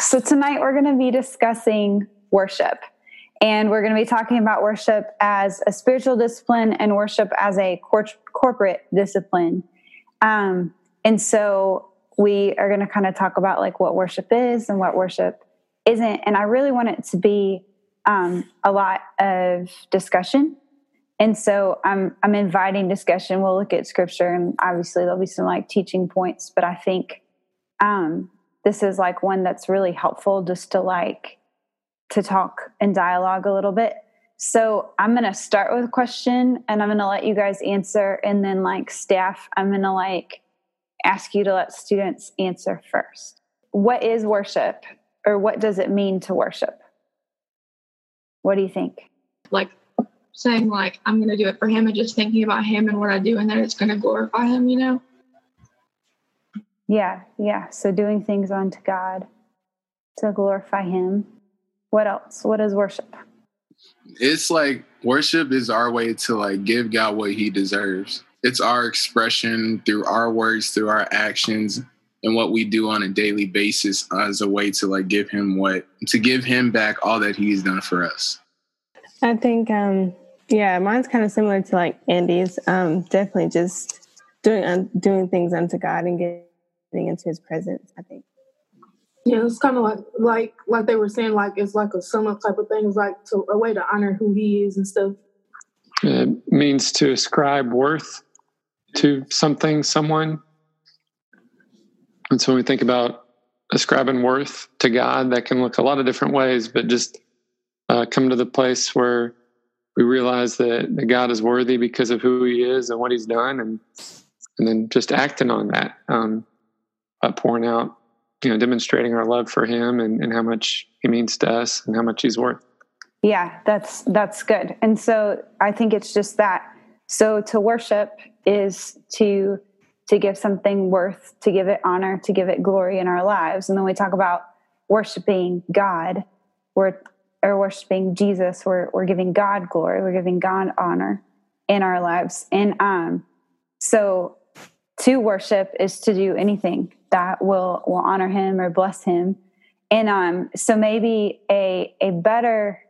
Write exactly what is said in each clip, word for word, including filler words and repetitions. So tonight we're going to be discussing worship, and we're going to be talking about worship as a spiritual discipline and worship as a cor- corporate discipline. Um, and so we are going to kind of talk about like what worship is and what worship isn't. And I really want it to be um, a lot of discussion. And so I'm, I'm inviting discussion. We'll look at scripture, and obviously there'll be some like teaching points, but I think um, this is like one that's really helpful just to like, to talk and dialogue a little bit. So I'm going to start with a question, and I'm going to let you guys answer. And then like staff, I'm going to like ask you to let students answer first. What is worship, or what does it mean to worship? What do you think? Like saying like, I'm going to do it for him, and just thinking about him and what I do in there, it's going to glorify him, you know? Yeah. Yeah. So doing things unto God to glorify him. What else? What is worship? It's like worship is our way to like give God what he deserves. It's our expression through our words, through our actions, and what we do on a daily basis as a way to like give him what, to give him back all that he's done for us. I think, um, yeah, mine's kind of similar to like Andy's. Um, definitely just doing um, doing things unto God and getting into his presence, I think. Yeah, it's kind of like, like like they were saying, like it's like a sum up type of thing. It's like to, a way to honor who he is and stuff. It means to ascribe worth to something, someone. And so when we think about ascribing worth to God, that can look a lot of different ways, but just uh, come to the place where we realize that, that God is worthy because of who he is and what he's done, and and then just acting on that, um, by pouring out, you know, demonstrating our love for him and, and how much he means to us and how much he's worth. Yeah, that's, that's good. And so I think it's just that. So to worship is to, to give something worth, to give it honor, to give it glory in our lives. And then we talk about worshiping God, we're, or worshiping Jesus. We're, we're giving God glory. We're giving God honor in our lives. And, um, so to worship is to do anything that will, will honor him or bless him. And um, so maybe a a better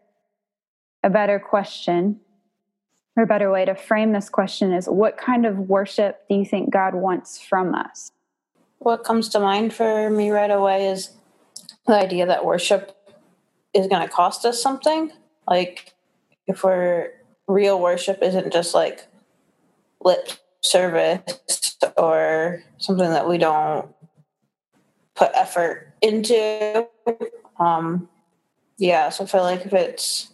a better question, or a better way to frame this question is, what kind of worship do you think God wants from us? What comes to mind for me right away is the idea that worship is going to cost us something. Like if we're real worship isn't just like lip service or something that we don't put effort into. Um, yeah, so I feel like if it's,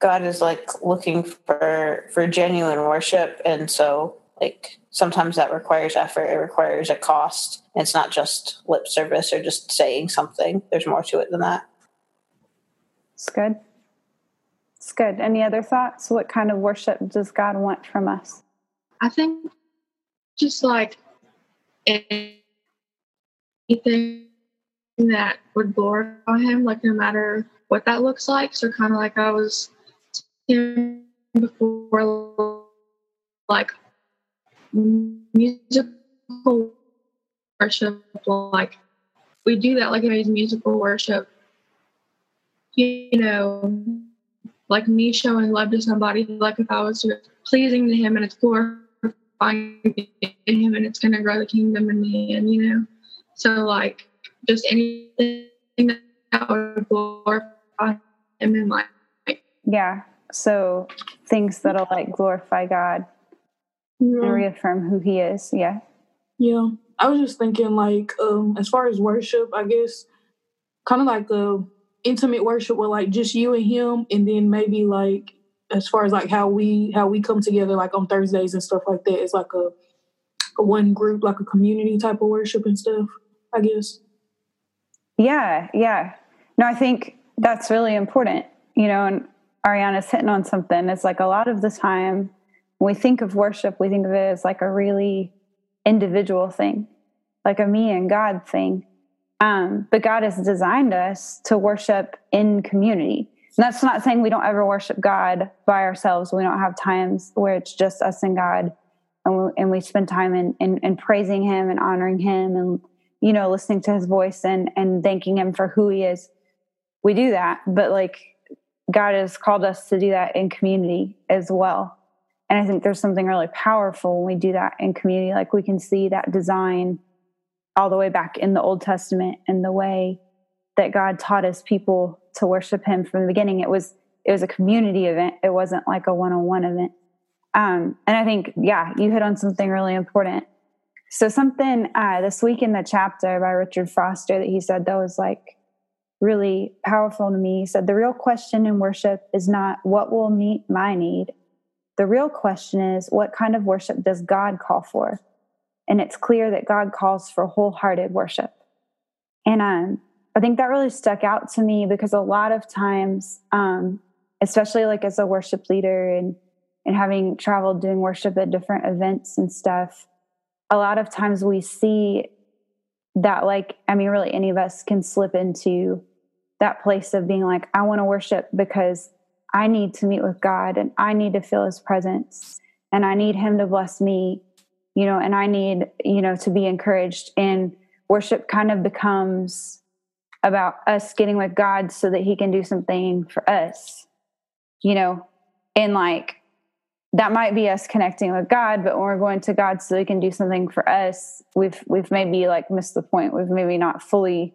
God is like looking for, for genuine worship. And so like sometimes that requires effort. It requires a cost. It's not just lip service or just saying something. There's more to it than that. It's good. It's good. Any other thoughts? What kind of worship does God want from us? I think just like it, anything that would glorify him, like no matter what that looks like. So kind of like I was hearing before, like musical worship, like we do that, like in musical worship, you know, like me showing love to somebody, like if I was pleasing to him and it's glorifying him and it's going to grow the kingdom in the end, you know? So, like, just anything that would glorify him in life. Yeah, so things that'll, like, glorify God yeah. and reaffirm who he is, yeah? Yeah, I was just thinking, like, um, as far as worship, I guess, kind of like the intimate worship with, like, just you and him, and then maybe, like, as far as, like, how we how we come together, like, on Thursdays and stuff like that. It's, like, a, a one group, like, a community type of worship and stuff. I guess. Yeah, yeah. No, I think that's really important, you know, and Ariana's hitting on something. It's like a lot of the time when we think of worship, we think of it as like a really individual thing, like a me and God thing. Um, but God has designed us to worship in community. And that's not saying we don't ever worship God by ourselves. We don't have times where it's just us and God, and we, and we spend time in, in, in praising him and honoring him and you know, listening to his voice and, and thanking him for who he is. We do that, but like God has called us to do that in community as well. And I think there's something really powerful when we do that in community. Like we can see that design all the way back in the Old Testament and the way that God taught his people to worship him from the beginning. It was, it was a community event. It wasn't like a one-on-one event. Um, and I think, yeah, you hit on something really important. So something uh, this week in the chapter by Richard Foster that he said that was like really powerful to me. He said, the real question in worship is not what will meet my need. The real question is, what kind of worship does God call for? And it's clear that God calls for wholehearted worship. And um, I think that really stuck out to me because a lot of times, um, especially like as a worship leader and and having traveled doing worship at different events and stuff, a lot of times we see that, like, I mean, really any of us can slip into that place of being like, I want to worship because I need to meet with God and I need to feel his presence and I need him to bless me, you know, and I need, you know, to be encouraged. And worship kind of becomes about us getting with God so that he can do something for us, you know, and like, that might be us connecting with God, but when we're going to God so he can do something for us, we've we've maybe like missed the point. We've maybe not fully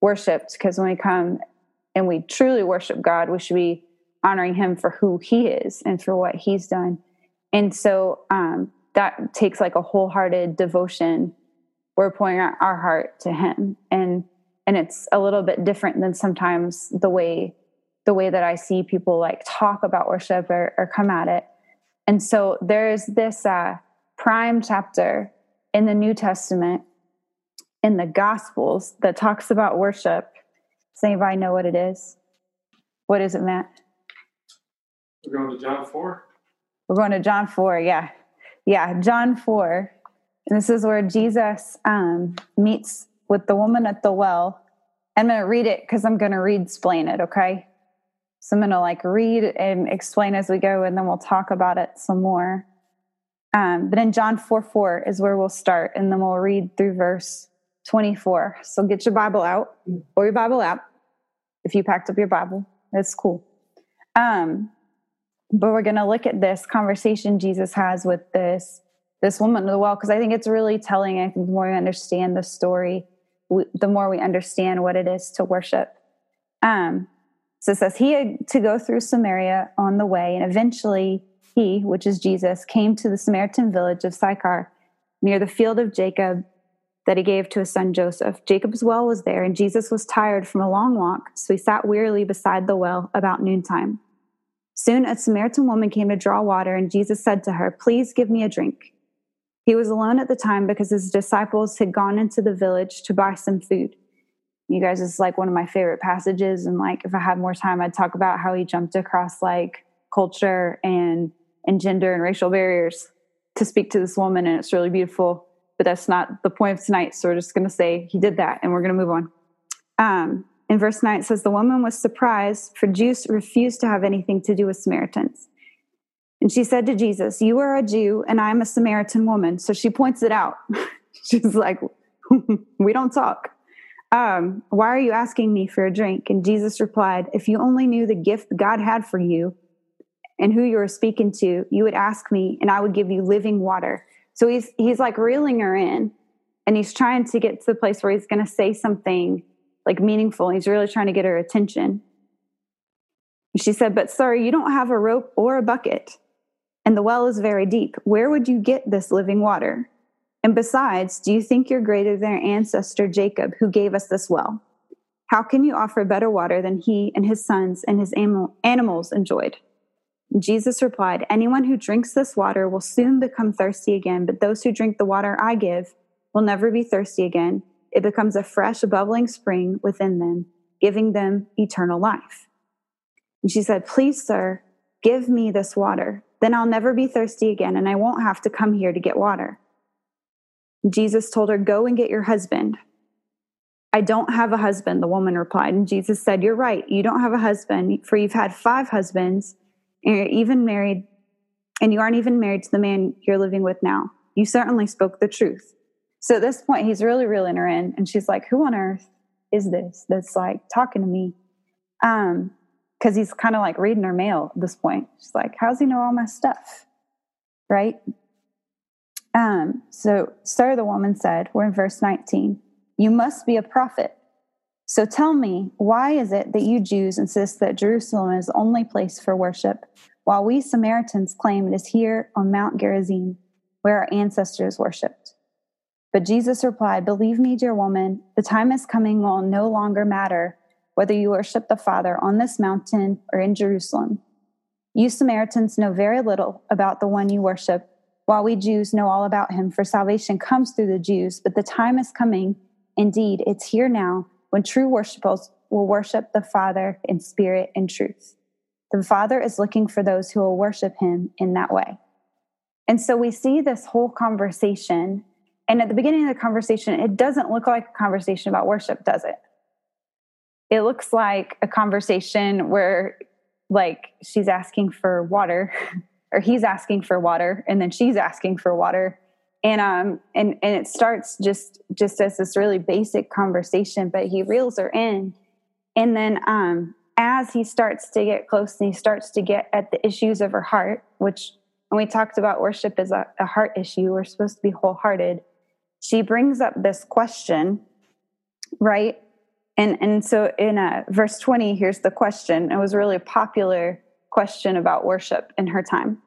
worshiped, because when we come and we truly worship God, we should be honoring him for who he is and for what he's done. And so um, that takes like a wholehearted devotion. We're pouring out our heart to him, and and it's a little bit different than sometimes the way the way that I see people like talk about worship or, or come at it. And so there's this uh, prime chapter in the New Testament, in the Gospels, that talks about worship. Does anybody know what it is? What is it, Matt? We're going to John four. We're going to John four, yeah. Yeah, John four. And this is where Jesus um, meets with the woman at the well. I'm going to read it because I'm going to read-splain it, okay? So I'm going to like read and explain as we go, and then we'll talk about it some more. Um, but in John four four is where we'll start, and then we'll read through verse twenty-four. So get your Bible out, or your Bible app. If you packed up your Bible, that's cool. Um, but we're going to look at this conversation Jesus has with this, this woman at the well, because I think it's really telling. I think the more we understand the story, we, the more we understand what it is to worship. Um So it says, he had to go through Samaria on the way, and eventually he, which is Jesus, came to the Samaritan village of Sychar, near the field of Jacob that he gave to his son Joseph. Jacob's well was there, and Jesus was tired from a long walk, so he sat wearily beside the well about noontime. Soon a Samaritan woman came to draw water, and Jesus said to her, "Please give me a drink." He was alone at the time because his disciples had gone into the village to buy some food. You guys, it's like one of my favorite passages. And like, if I had more time, I'd talk about how he jumped across like culture and, and gender and racial barriers to speak to this woman. And it's really beautiful, but that's not the point of tonight. So we're just going to say he did that, and we're going to move on. Um, in verse nine, it says, the woman was surprised, for Jews refused to have anything to do with Samaritans. And she said to Jesus, "You are a Jew and I'm a Samaritan woman." So she points it out. She's like, we don't talk. Um, why are you asking me for a drink? And Jesus replied, "If you only knew the gift God had for you and who you were speaking to, you would ask me and I would give you living water." So he's, he's like reeling her in, and he's trying to get to the place where he's going to say something like meaningful. He's really trying to get her attention. And she said, "But sir, you don't have a rope or a bucket, and the well is very deep. Where would you get this living water? And besides, do you think you're greater than our ancestor Jacob, who gave us this well? How can you offer better water than he and his sons and his animal, animals enjoyed?" And Jesus replied, "Anyone who drinks this water will soon become thirsty again, but those who drink the water I give will never be thirsty again. It becomes a fresh, bubbling spring within them, giving them eternal life." And she said, "Please, sir, give me this water. Then I'll never be thirsty again, and I won't have to come here to get water." Jesus told her, "Go and get your husband." "I don't have a husband," the woman replied. And Jesus said, "You're right. You don't have a husband, for you've had five husbands, and you're even married, and you aren't even married to the man you're living with now. You certainly spoke the truth. So at this point, he's really reeling her in. And she's like, who on earth is this that's like talking to me? Um, because he's kind of like reading her mail at this point. She's like, how's he know all my stuff? Right? Um, so, sir, the woman said, we're in verse nineteen, you must be a prophet. So tell me, why is it that you Jews insist that Jerusalem is the only place for worship, while we Samaritans claim it is here on Mount Gerizim, where our ancestors worshipped? But Jesus replied, believe me, dear woman, the time is coming will no longer matter whether you worship the Father on this mountain or in Jerusalem. You Samaritans know very little about the one you worship, while we Jews know all about him, for salvation comes through the Jews. But the time is coming, indeed, it's here now, when true worshipers will worship the Father in spirit and truth. The Father is looking for those who will worship him in that way. And so we see this whole conversation. And at the beginning of the conversation, it doesn't look like a conversation about worship, does it? It looks like a conversation where, like, she's asking for water, or he's asking for water, and then she's asking for water. And um and, and it starts just just as this really basic conversation, but he reels her in. And then um as he starts to get close and he starts to get at the issues of her heart, which when we talked about worship is a, a heart issue, we're supposed to be wholehearted, she brings up this question, right? And and so in uh, verse twenty, here's the question. It was really a popular question about worship in her time.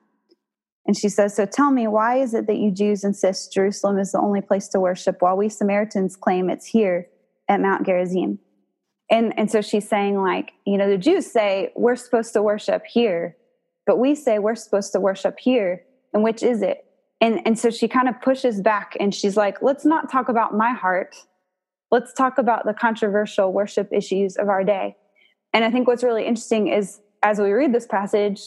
And she says, so tell me, why is it that you Jews insist Jerusalem is the only place to worship, while we Samaritans claim it's here at Mount Gerizim? And and so she's saying, like, you know, the Jews say we're supposed to worship here, but we say we're supposed to worship here. And which is it? And and so she kind of pushes back and she's like, let's not talk about my heart. Let's talk about the controversial worship issues of our day. And I think what's really interesting is, as we read this passage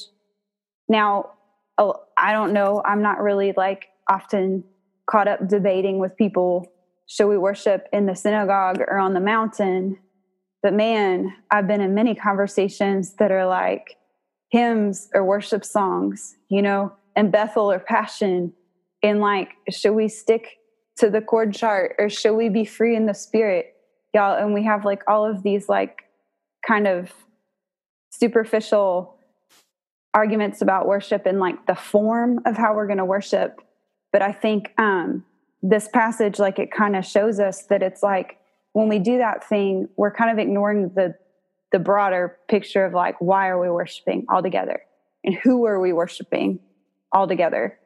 now, oh, I don't know, I'm not really like often caught up debating with people, should we worship in the synagogue or on the mountain? But man, I've been in many conversations that are like hymns or worship songs, you know, and Bethel or Passion, and like, should we stick to the chord chart or should we be free in the spirit, y'all? And we have like all of these like kind of superficial arguments about worship and like the form of how we're going to worship. But I think um, this passage, like, it kind of shows us that it's like when we do that thing, we're kind of ignoring the the broader picture of like, why are we worshiping altogether, and who are we worshiping altogether?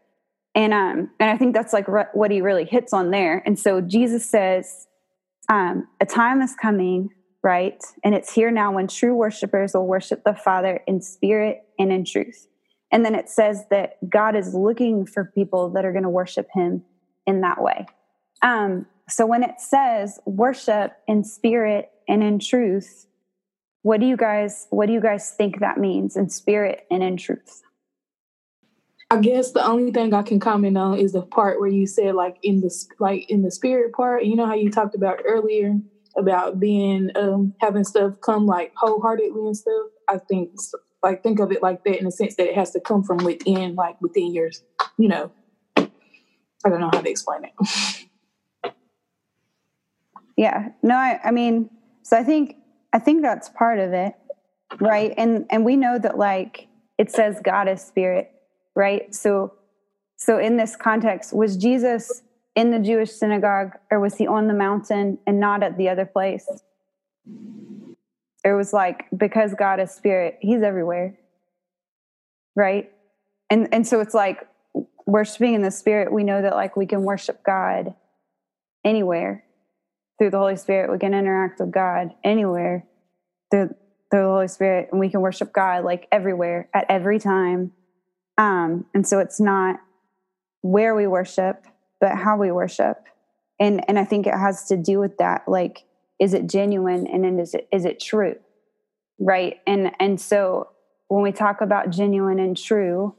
And um, and I think that's like re- what he really hits on there. And so Jesus says, um, a time is coming, right? And it's here now when true worshipers will worship the Father in spirit and in truth. And then it says that God is looking for people that are going to worship him in that way. Um, so when it says worship in spirit and in truth, what do you guys, what do you guys think that means, in spirit and in truth? I guess the only thing I can comment on is the part where you said like in the, like in the spirit part, you know how you talked about earlier about being, um, having stuff come like wholeheartedly and stuff. I think, like, think of it like that in the sense that it has to come from within, like within your, you know, I don't know how to explain it. Yeah, no, I, I mean, so I think, I think that's part of it. Right. And, and we know that, like, it says God is spirit, right? So, so in this context, was Jesus in the Jewish synagogue, or was he on the mountain and not at the other place? It was like, because God is spirit, he's everywhere, right? And and so it's like worshiping in the spirit, we know that, like, we can worship God anywhere through the Holy Spirit. We can interact with God anywhere through, through the Holy Spirit, and we can worship God, like, everywhere at every time. Um, and so it's not where we worship, but how we worship. And and I think it has to do with that. Like, is it genuine? And then is it, is it true? Right. And, and so when we talk about genuine and true,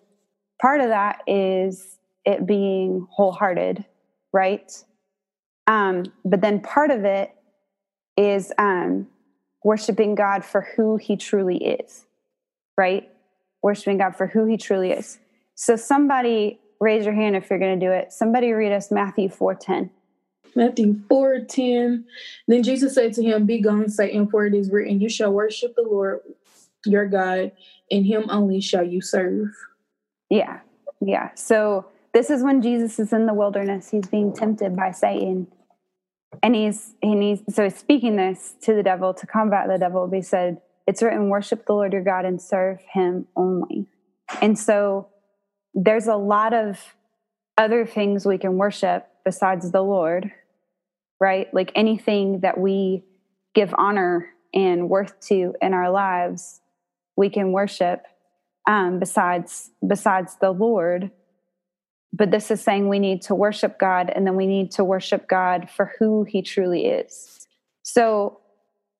part of that is it being wholehearted. Right. Um, but then part of it is um, worshiping God for who he truly is. Right. Worshiping God for who he truly is. So somebody, raise your hand if you're going to do it. Somebody read us Matthew four ten. Matthew four ten. Then Jesus said to him, "Be gone, Satan, for it is written, you shall worship the Lord your God, and him only shall you serve." Yeah, yeah. So this is when Jesus is in the wilderness. He's being tempted by Satan. And he's, and he's so he's speaking this to the devil to combat the devil. He said, it's written, worship the Lord your God and serve him only. And so there's a lot of other things we can worship besides the Lord, right? Like anything that we give honor and worth to in our lives, we can worship um, besides besides the Lord. But this is saying we need to worship God, and then we need to worship God for who he truly is. So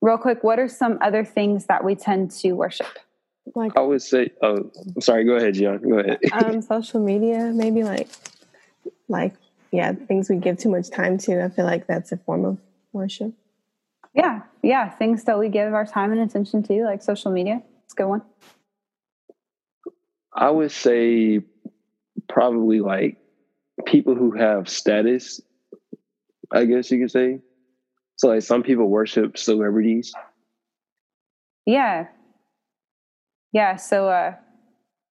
real quick, what are some other things that we tend to worship? Like, I would say, oh, I'm sorry, go ahead, John, go ahead. um, social media, maybe like, like, yeah, things we give too much time to. I feel like that's a form of worship. Yeah, yeah, things that we give our time and attention to, like social media. It's a good one. I would say probably like people who have status, I guess you could say. So like some people worship celebrities. Yeah. Yeah. So uh,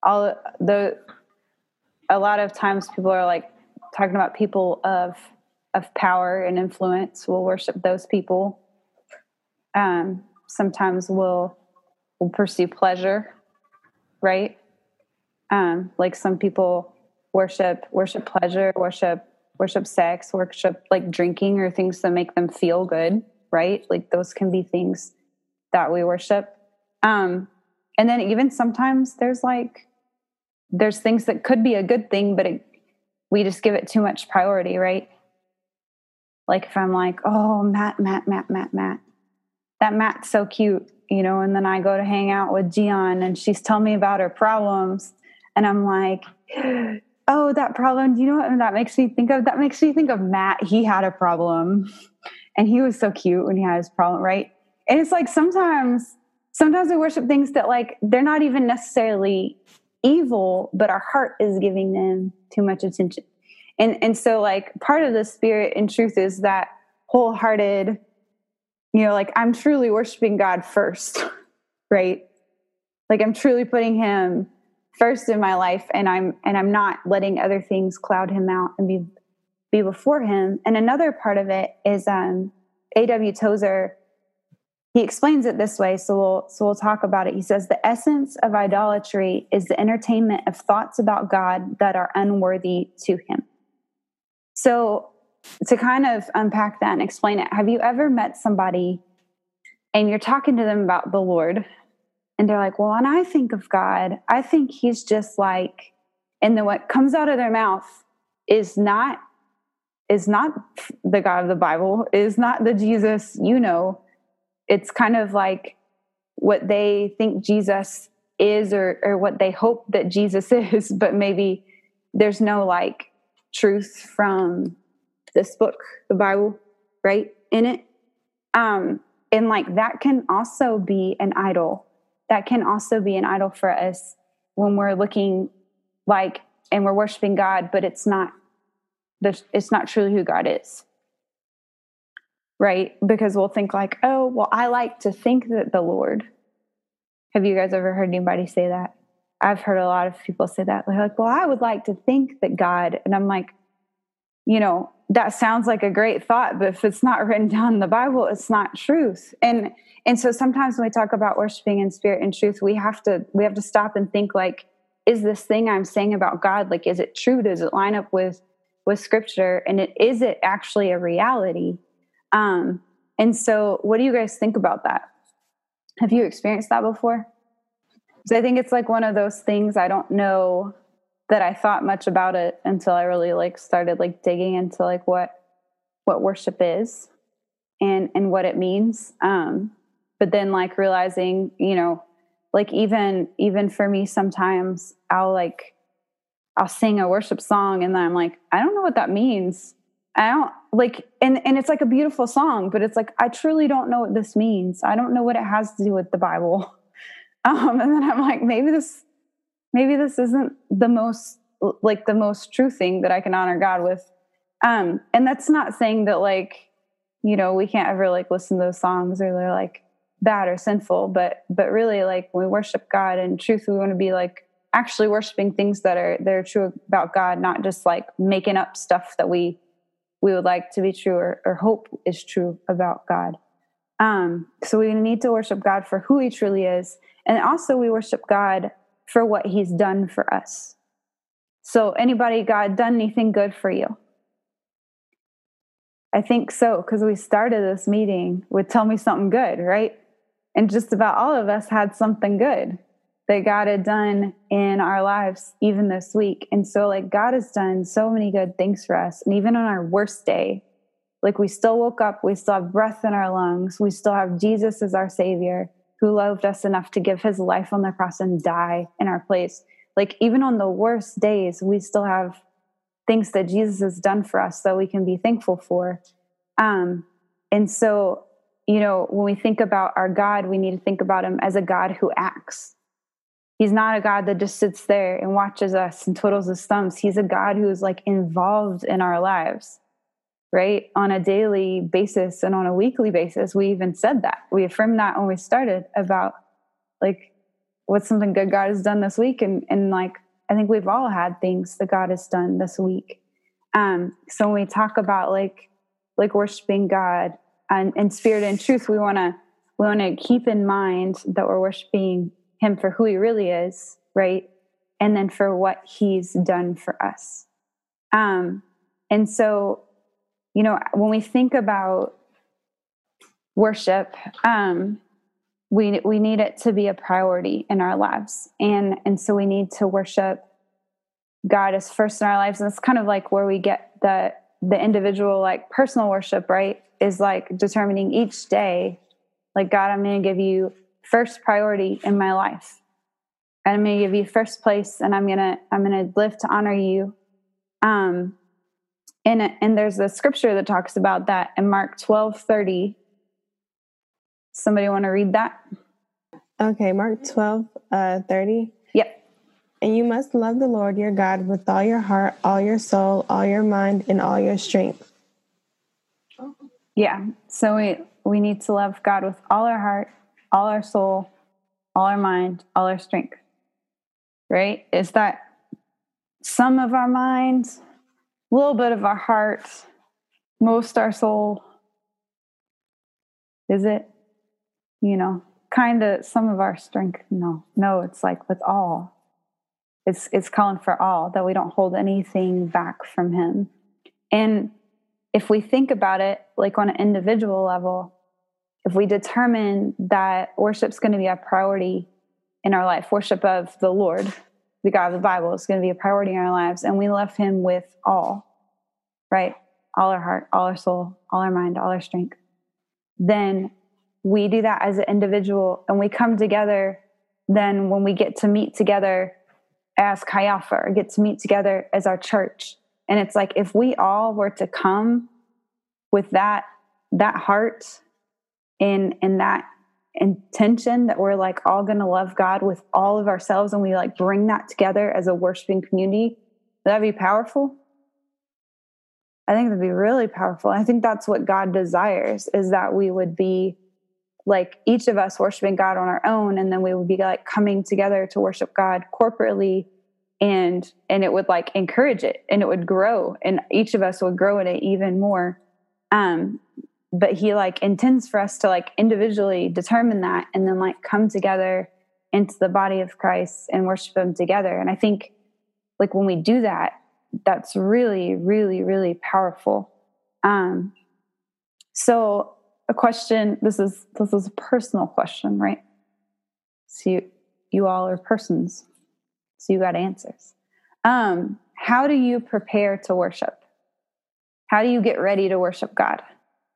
all the, a lot of times people are like talking about people of, of power and influence. We'll worship those people. Um, sometimes we'll, we'll pursue pleasure, right? Um, like some people worship, worship pleasure, worship, worship sex, worship like drinking or things that make them feel good, right? Like those can be things that we worship. Um, and then even sometimes there's like, there's things that could be a good thing, but it, we just give it too much priority, right? Like if I'm like, oh, Matt, Matt, Matt, Matt, Matt, that Matt's so cute, you know, and then I go to hang out with Gian and she's telling me about her problems. And I'm like, oh, that problem, you know what that makes me think of? That makes me think of Matt. He had a problem and he was so cute when he had his problem, right? And it's like sometimes, sometimes we worship things that like, they're not even necessarily evil, but our heart is giving them too much attention. And and so like part of the spirit and truth is that wholehearted, you know, like I'm truly worshiping God first, right? Like I'm truly putting him first in my life, and I'm and I'm not letting other things cloud him out and be be before him. And another part of it is um, A W Tozer. He explains it this way, so we'll so we'll talk about it. He says the essence of idolatry is the entertainment of thoughts about God that are unworthy to him. So to kind of unpack that and explain it, have you ever met somebody and you're talking to them about the Lord? And they're like, well, when I think of God, I think he's just like, and then what comes out of their mouth is not, is not the God of the Bible, is not the Jesus, you know. It's kind of like what they think Jesus is, or, or what they hope that Jesus is, but maybe there's no like truth from this book, the Bible, right, in it. Um, and like that can also be an idol. That can also be an idol for us when we're looking like, and we're worshiping God, but it's not, it's not truly who God is, right? Because we'll think like, oh, well, I like to think that the Lord. Have you guys ever heard anybody say that? I've heard a lot of people say that. They're like, well, I would like to think that God, and I'm like, you know, that sounds like a great thought, but if it's not written down in the Bible, it's not truth. And and so sometimes when we talk about worshiping in spirit and truth, we have to we have to stop and think like, is this thing I'm saying about God, like, is it true? Does it line up with with scripture? And it is it actually a reality? Um, and so what do you guys think about that? Have you experienced that before? So I think it's like one of those things I don't know that I thought much about it until I really like started like digging into like what, what worship is and, and what it means. Um, but then like realizing, you know, like even, even for me, sometimes I'll like, I'll sing a worship song and then I'm like, I don't know what that means. I don't like, and, and it's like a beautiful song, but it's like, I truly don't know what this means. I don't know what it has to do with the Bible. Um, and then I'm like, maybe this, Maybe this isn't the most, like the most true thing that I can honor God with. Um, and that's not saying that, like, you know, we can't ever like listen to those songs or they're like bad or sinful, but, but really, like, when we worship God in truth, we want to be like actually worshiping things that are, that are true about God, not just like making up stuff that we, we would like to be true or, or hope is true about God. Um, so we need to worship God for who he truly is. And also we worship God for what he's done for us. So anybody, God, done anything good for you? I think so, because we started this meeting with tell me something good, right? And just about all of us had something good that God had done in our lives even this week. And so, like, God has done so many good things for us. And even on our worst day, like, we still woke up, we still have breath in our lungs, we still have Jesus as our Savior, who loved us enough to give his life on the cross and die in our place. Like, even on the worst days, we still have things that Jesus has done for us that we can be thankful for. Um, and so, you know, when we think about our God, we need to think about him as a God who acts. He's not a God that just sits there and watches us and twiddles his thumbs. He's a God who is, like, involved in our lives, right? On a daily basis and on a weekly basis. We even said that. We affirmed that when we started about, like, what's something good God has done this week. And, and like, I think we've all had things that God has done this week. Um, so when we talk about like, like worshiping God and, and spirit and truth, we want to, we want to keep in mind that we're worshiping him for who he really is, right? And then for what he's done for us. Um, and so, you know, when we think about worship, um, we we need it to be a priority in our lives. And, and so we need to worship God as first in our lives. And it's kind of like where we get the, the individual, like, personal worship, right? Is like determining each day, like, God, I'm going to give you first priority in my life. And I'm going to give you first place, and I'm going to, I'm going to live to honor you. Um, and, and there's a scripture that talks about that in Mark twelve thirty. Somebody want to read that? Okay, Mark twelve, uh, thirty. Yep. And you must love the Lord your God with all your heart, all your soul, all your mind, and all your strength. Yeah, so we, we need to love God with all our heart, all our soul, all our mind, all our strength, right? Is that some of our mind, a little bit of our heart, most our soul? Is it? You know, kind of some of our strength. No, no, it's like with all. It's it's calling for all, that we don't hold anything back from him. And if we think about it, like, on an individual level, if we determine that worship's going to be a priority in our life, worship of the Lord, the God of the Bible, is going to be a priority in our lives, and we love him with all, right? All our heart, all our soul, all our mind, all our strength. Then we do that as an individual, and we come together. Then when we get to meet together as Chi Alpha, or get to meet together as our church. And it's like, if we all were to come with that, that heart and, and that intention that we're, like, all going to love God with all of ourselves, and we, like, bring that together as a worshiping community, that'd be powerful. I think that'd be really powerful. I think that's what God desires, is that we would be, like, each of us worshiping God on our own, and then we would be, like, coming together to worship God corporately, and and it would, like, encourage it, and it would grow, and each of us would grow in it even more. Um, but he, like, intends for us to, like, individually determine that, and then, like, come together into the body of Christ and worship him together. And I think, like, when we do that, that's really, really, really powerful. Um, so a question, this is, this is a personal question, right? So you, you all are persons, so you got answers. Um, how do you prepare to worship? How do you get ready to worship God?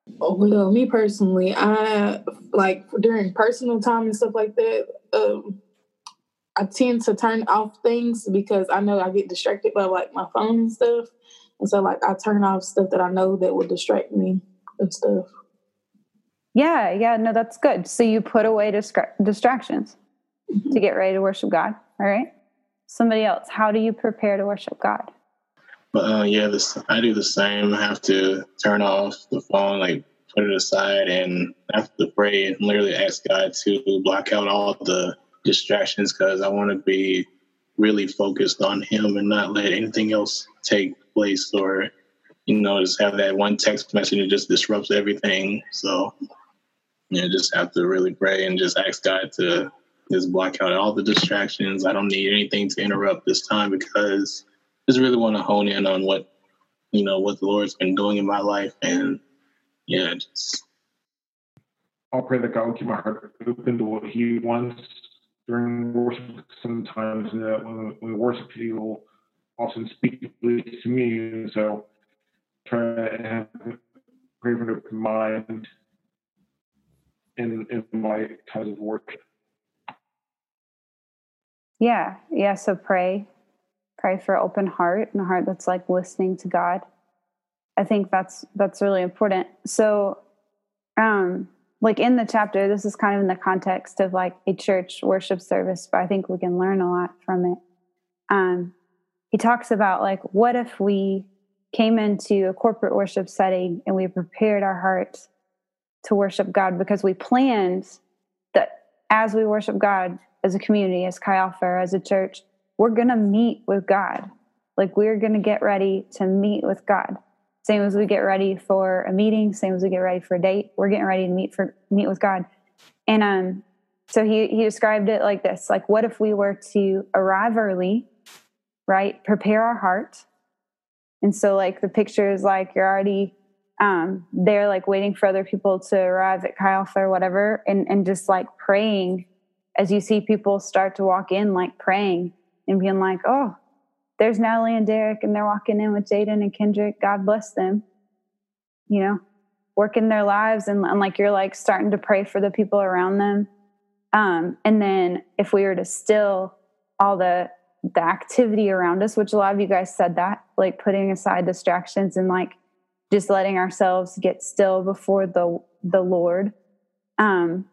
Well, me personally, I, like, during personal time and stuff like that, um, I tend to turn off things, because I know I get distracted by, like, my phone and stuff. And so, like, I turn off stuff that I know that will distract me and stuff. Yeah, yeah, no, that's good. So you put away distra- distractions mm-hmm. to get ready to worship God, all right? Somebody else, how do you prepare to worship God? But uh, yeah, this, I do the same. I have to turn off the phone, like put it aside, and I have to pray and literally ask God to block out all the distractions, because I want to be really focused on Him and not let anything else take place, or, you know, just have that one text message that just disrupts everything. So, you know, just have to really pray and just ask God to just block out all the distractions. I don't need anything to interrupt this time, because I just really want to hone in on what, you know, what the Lord's been doing in my life. And yeah, just. I'll pray that God will keep my heart open to what He wants during worship sometimes, and that when, when worship, He will often speak to me. And so try to have a an open mind in, in my times of worship. Yeah, yeah, so pray. Pray for an open heart, and a heart that's like listening to God. I think that's that's really important. So, um, like in the chapter, this is kind of in the context of like a church worship service, but I think we can learn a lot from it. Um, he talks about like, what if we came into a corporate worship setting and we prepared our hearts to worship God, because we planned that as we worship God as a community, as Chi Alpha, as a church, we're going to meet with God. Like, we're going to get ready to meet with God. Same as we get ready for a meeting, same as we get ready for a date, we're getting ready to meet for meet with God. And um, so he, he described it like this, like, what if we were to arrive early, right? Prepare our heart. And so like the picture is like, you're already um, there, like waiting for other people to arrive at Chi Alpha or whatever. And, and just like praying as you see people start to walk in, like praying and being like, oh, there's Natalie and Derek, and they're walking in with Jaden and Kendrick. God bless them, you know, working their lives. And, and like, you're like starting to pray for the people around them. Um, and then if we were to still all the, the activity around us, which a lot of you guys said that, like putting aside distractions and like just letting ourselves get still before the, the Lord. Um,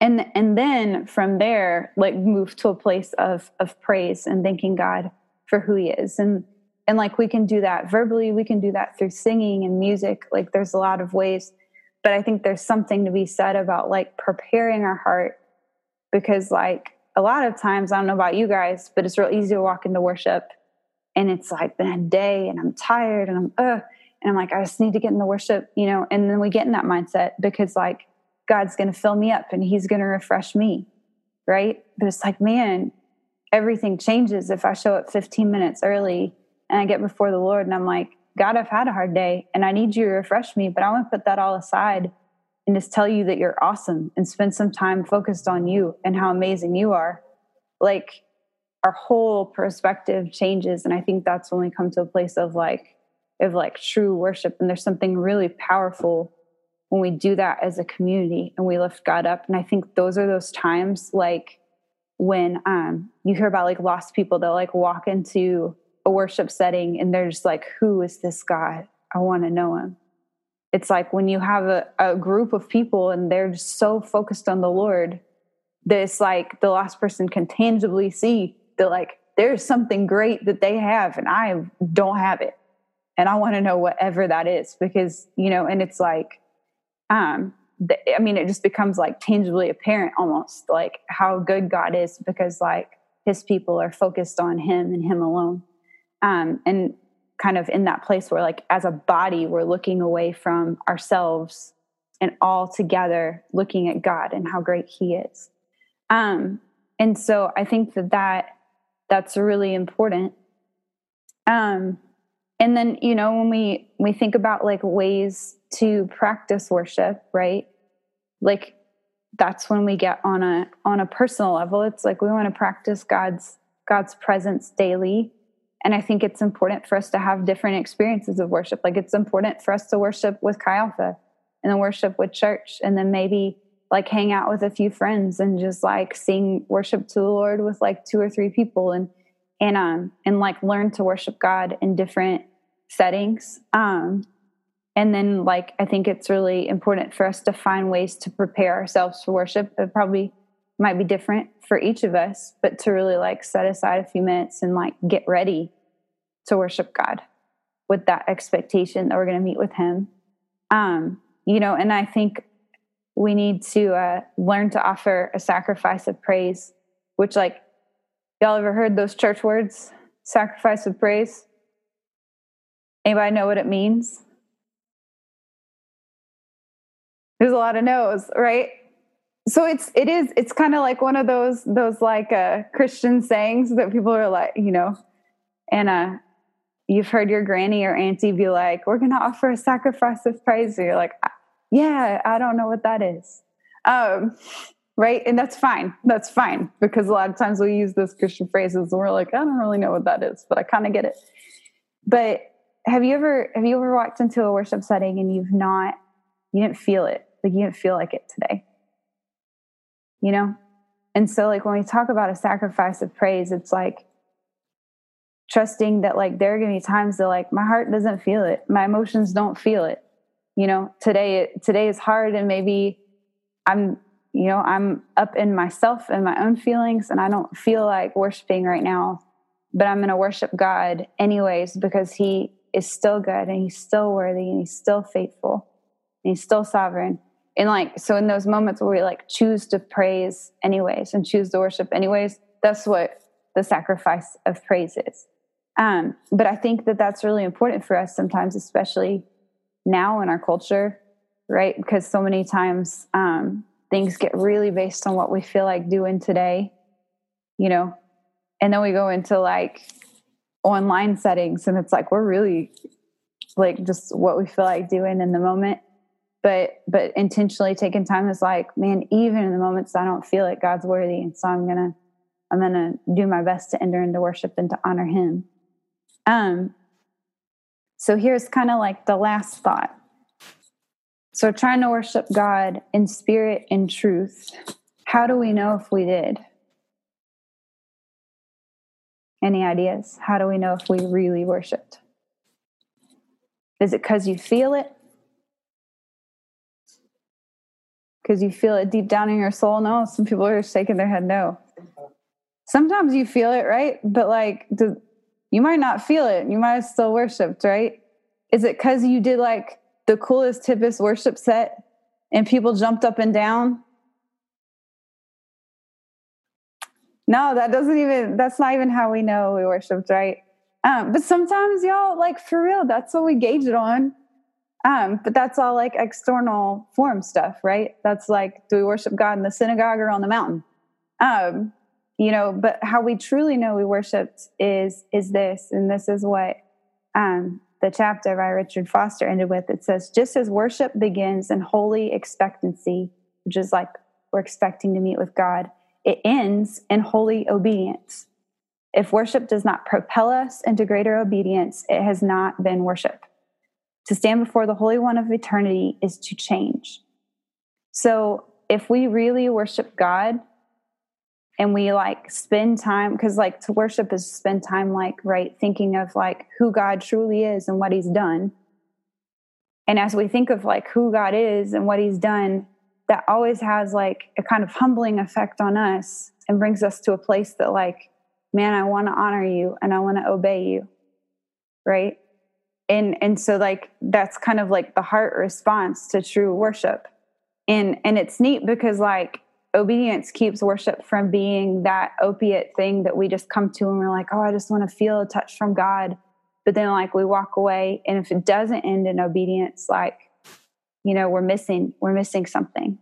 and, and then from there, like move to a place of, of praise and thanking God for who He is. And, and like, we can do that verbally, we can do that through singing and music. Like, there's a lot of ways, but I think there's something to be said about like preparing our heart, because like a lot of times, I don't know about you guys, but it's real easy to walk into worship and it's like been a day and I'm tired and I'm, uh, and I'm like, I just need to get in the worship, you know? And then we get in that mindset because like, God's going to fill me up and He's going to refresh me. Right. But it's like, man, everything changes if I show up fifteen minutes early and I get before the Lord and I'm like, God, I've had a hard day and I need you to refresh me, but I want to put that all aside and just tell you that you're awesome and spend some time focused on you and how amazing you are. Like, our whole perspective changes. And I think that's when we come to a place of like, of like true worship. And there's something really powerful when we do that as a community and we lift God up. And I think those are those times like when um, you hear about like lost people that like walk into a worship setting and they're just like, who is this God? I want to know Him. It's like when you have a, a group of people and they're just so focused on the Lord, that it's like the lost person can tangibly see that like, there's something great that they have and I don't have it. And I want to know whatever that is, because, you know, and it's like, Um, the, I mean, it just becomes like tangibly apparent almost like how good God is, because like His people are focused on Him and Him alone. Um, and kind of in that place where like, as a body, we're looking away from ourselves and all together looking at God and how great He is. Um, and so I think that, that that's really important. Um, and then, you know, when we, we think about like ways to practice worship, right? Like, that's when we get on a, on a personal level. It's like, we want to practice God's, God's presence daily. And I think it's important for us to have different experiences of worship. Like, it's important for us to worship with Chi Alpha and then worship with church, and then maybe like hang out with a few friends and just like sing worship to the Lord with like two or three people, and, and, um, and like learn to worship God in different settings. Um, And then, like, I think it's really important for us to find ways to prepare ourselves for worship. It probably might be different for each of us, but to really, like, set aside a few minutes and, like, get ready to worship God with that expectation that we're going to meet with him. Um, you know, and I think we need to uh, learn to offer a sacrifice of praise, which, like, y'all ever heard those church words, sacrifice of praise? Anybody know what it means? There's a lot of no's, right? So it's, it is, it's kind of like one of those, those like uh, Christian sayings that people are like, you know, and uh, you've heard your granny or auntie be like, we're going to offer a sacrifice of praise. And you're like, yeah, I don't know what that is. Um, right. And that's fine. That's fine. Because a lot of times we use those Christian phrases and we're like, I don't really know what that is, but I kind of get it. But have you ever, have you ever walked into a worship setting and you've not, you didn't feel it? Like, you didn't feel like it today, you know? And so, like, when we talk about a sacrifice of praise, it's like trusting that, like, there are going to be times that, like, my heart doesn't feel it. My emotions don't feel it. You know, today, today is hard, and maybe I'm, you know, I'm up in myself and my own feelings, and I don't feel like worshiping right now, but I'm going to worship God anyways, because he is still good, and he's still worthy, and he's still faithful, and he's still sovereign. And, like, so in those moments where we, like, choose to praise anyways and choose to worship anyways, that's what the sacrifice of praise is. Um, but I think that that's really important for us sometimes, especially now in our culture, right? Because so many times um, things get really based on what we feel like doing today, you know, and then we go into, like, online settings, and it's like, we're really, like, just what we feel like doing in the moment. But but intentionally taking time is like, man, even in the moments I don't feel it, God's worthy. And so I'm gonna I'm gonna do my best to enter into worship and to honor him. Um so here's kind of like the last thought. So trying to worship God in spirit and truth. How do we know if we did? Any ideas? How do we know if we really worshiped? Is it because you feel it? Because you feel it deep down in your soul? No, some people are shaking their head no. Sometimes you feel it, right? But, like, do, you might not feel it. You might have still worshiped, right? Is it because you did, like, the coolest, hippest worship set and people jumped up and down? No, that doesn't even, that's not even how we know we worshiped, right? Um, but sometimes, y'all, like, for real, that's what we gauge it on. Um, but that's all, like, external form stuff, right? That's like, do we worship God in the synagogue or on the mountain? Um, you know, but how we truly know we worshiped is, is this, and this is what um, the chapter by Richard Foster ended with. It says, just as worship begins in holy expectancy, which is like we're expecting to meet with God, it ends in holy obedience. If worship does not propel us into greater obedience, it has not been worship. To stand before the Holy One of eternity is to change. So if we really worship God and we, like, spend time, because, like, to worship is to spend time, like, right, thinking of, like, who God truly is and what he's done. And as we think of, like, who God is and what he's done, that always has, like, a kind of humbling effect on us and brings us to a place that, like, man, I want to honor you and I want to obey you, right? And and so, like, that's kind of like the heart response to true worship. And and it's neat because, like, obedience keeps worship from being that opiate thing that we just come to and we're like, oh, I just want to feel a touch from God. But then, like, we walk away, and if it doesn't end in obedience, like, you know, we're missing, we're missing something.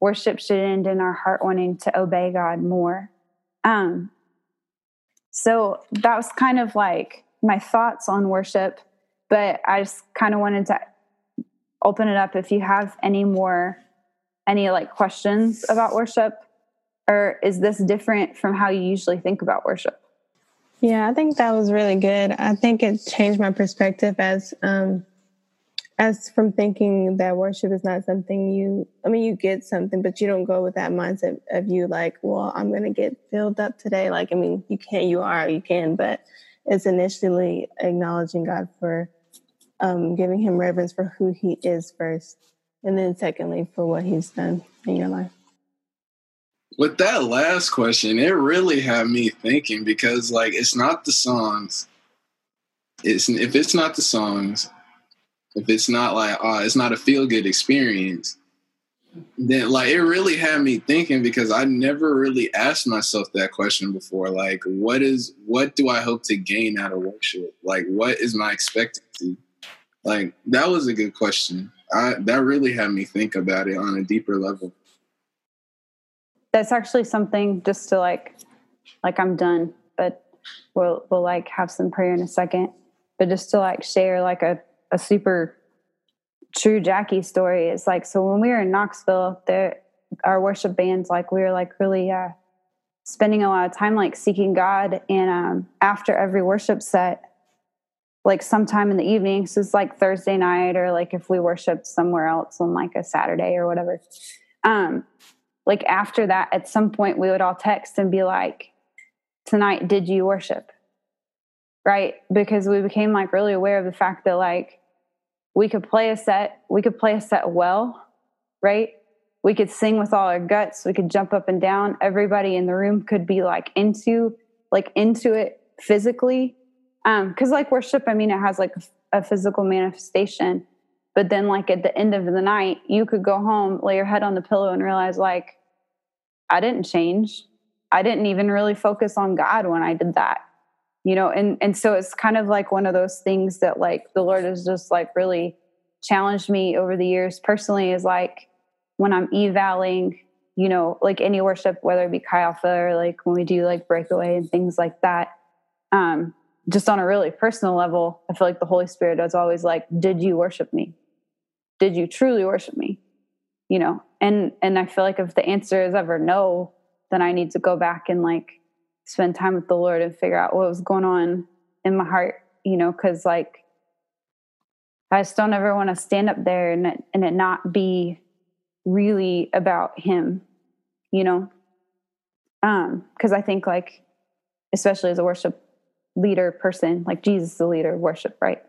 Worship should end in our heart wanting to obey God more. Um, so that was kind of like my thoughts on worship. But I just kind of wanted to open it up if you have any more, any like questions about worship, or is this different from how you usually think about worship? Yeah, I think that was really good. I think it changed my perspective as, um, as from thinking that worship is not something you, I mean, you get something, but you don't go with that mindset of you like, well, I'm going to get filled up today. Like, I mean, you can, you are, you can, but it's initially acknowledging God for, Um, giving him reverence for who he is first, and then secondly for what he's done in your life. With that last question, it really had me thinking, because, like, it's not the songs, it's, if it's not the songs, if it's not like, oh, it's not a feel-good experience, then like it really had me thinking, because I never really asked myself that question before. Like, what is, what do I hope to gain out of worship? Like, what is my expectancy? Like, that was a good question. I, that really had me think about it on a deeper level. That's actually something just to like, like I'm done, but we'll, we'll like have some prayer in a second, but just to like share like a, a super true Jackie story. It's like, so when we were in Knoxville, there, our worship bands, like we were like really uh, spending a lot of time like seeking God. And um, after every worship set, like sometime in the evening, so it's like Thursday night, or like if we worshiped somewhere else on like a Saturday or whatever. Um, like after that, at some point we would all text and be like, tonight, did you worship? Right? Because we became like really aware of the fact that like we could play a set, we could play a set well, right? We could sing with all our guts. We could jump up and down. Everybody in the room could be like into, like into it physically. Um, cause like worship, I mean, it has like a physical manifestation, but then like at the end of the night, you could go home, lay your head on the pillow and realize like, I didn't change. I didn't even really focus on God when I did that, you know? And, and so it's kind of like one of those things that like the Lord has just like really challenged me over the years personally, is like when I'm evaluating, you know, like any worship, whether it be Chi Alpha or like when we do like Breakaway and things like that, um, just on a really personal level, I feel like the Holy Spirit is always like, did you worship me? Did you truly worship me? You know? And, and I feel like if the answer is ever no, then I need to go back and like spend time with the Lord and figure out what was going on in my heart, you know? Cause like, I just don't ever want to stand up there and it, and it not be really about him, you know? Um, cause I think like, especially as a worship leader person, like Jesus is the leader of worship, right?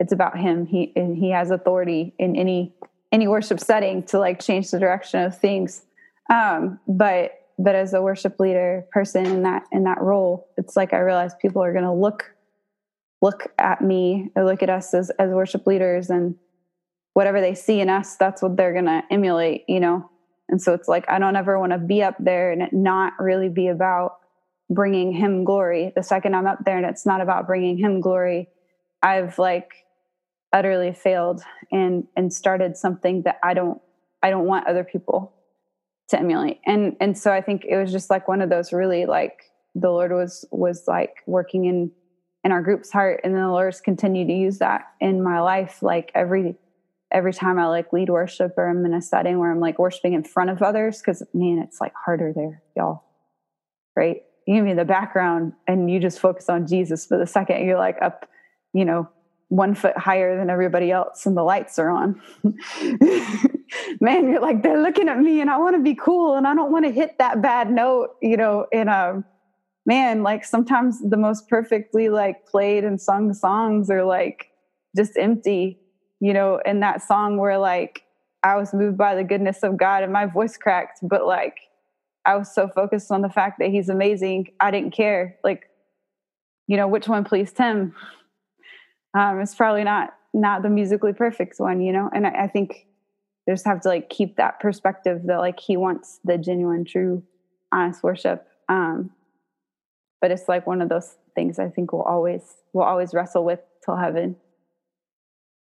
It's about him. He and he has authority in any any worship setting to like change the direction of things. Um, but but as a worship leader person in that in that role, it's like I realize people are gonna look look at me or look at us as, as worship leaders, and whatever they see in us, that's what they're gonna emulate, you know? And so it's like I don't ever wanna be up there and it not really be about bringing him glory. The second I'm up there and it's not about bringing him glory, I've like utterly failed and, and started something that I don't, I don't want other people to emulate. And, and so I think it was just like one of those really like the Lord was, was like working in, in our group's heart. And then the Lord's continued to use that in my life. Like every, every time I like lead worship or I'm in a setting where I'm like worshiping in front of others. Cause man, it's like harder there, y'all. Right. You give me the background and you just focus on Jesus for the second. You're like up, you know, one foot higher than everybody else and the lights are on. Man, you're like, they're looking at me and I want to be cool and I don't want to hit that bad note, you know. And um, man, like sometimes the most perfectly like played and sung songs are like just empty, you know. And that song where like I was moved by the goodness of God and my voice cracked, but like I was so focused on the fact that he's amazing. I didn't care. Like, you know, which one pleased him? Um, it's probably not, not the musically perfect one, you know? And I, I think you just have to like keep that perspective that like he wants the genuine, true, honest worship. Um, but it's like one of those things I think we'll always, we'll always wrestle with till heaven.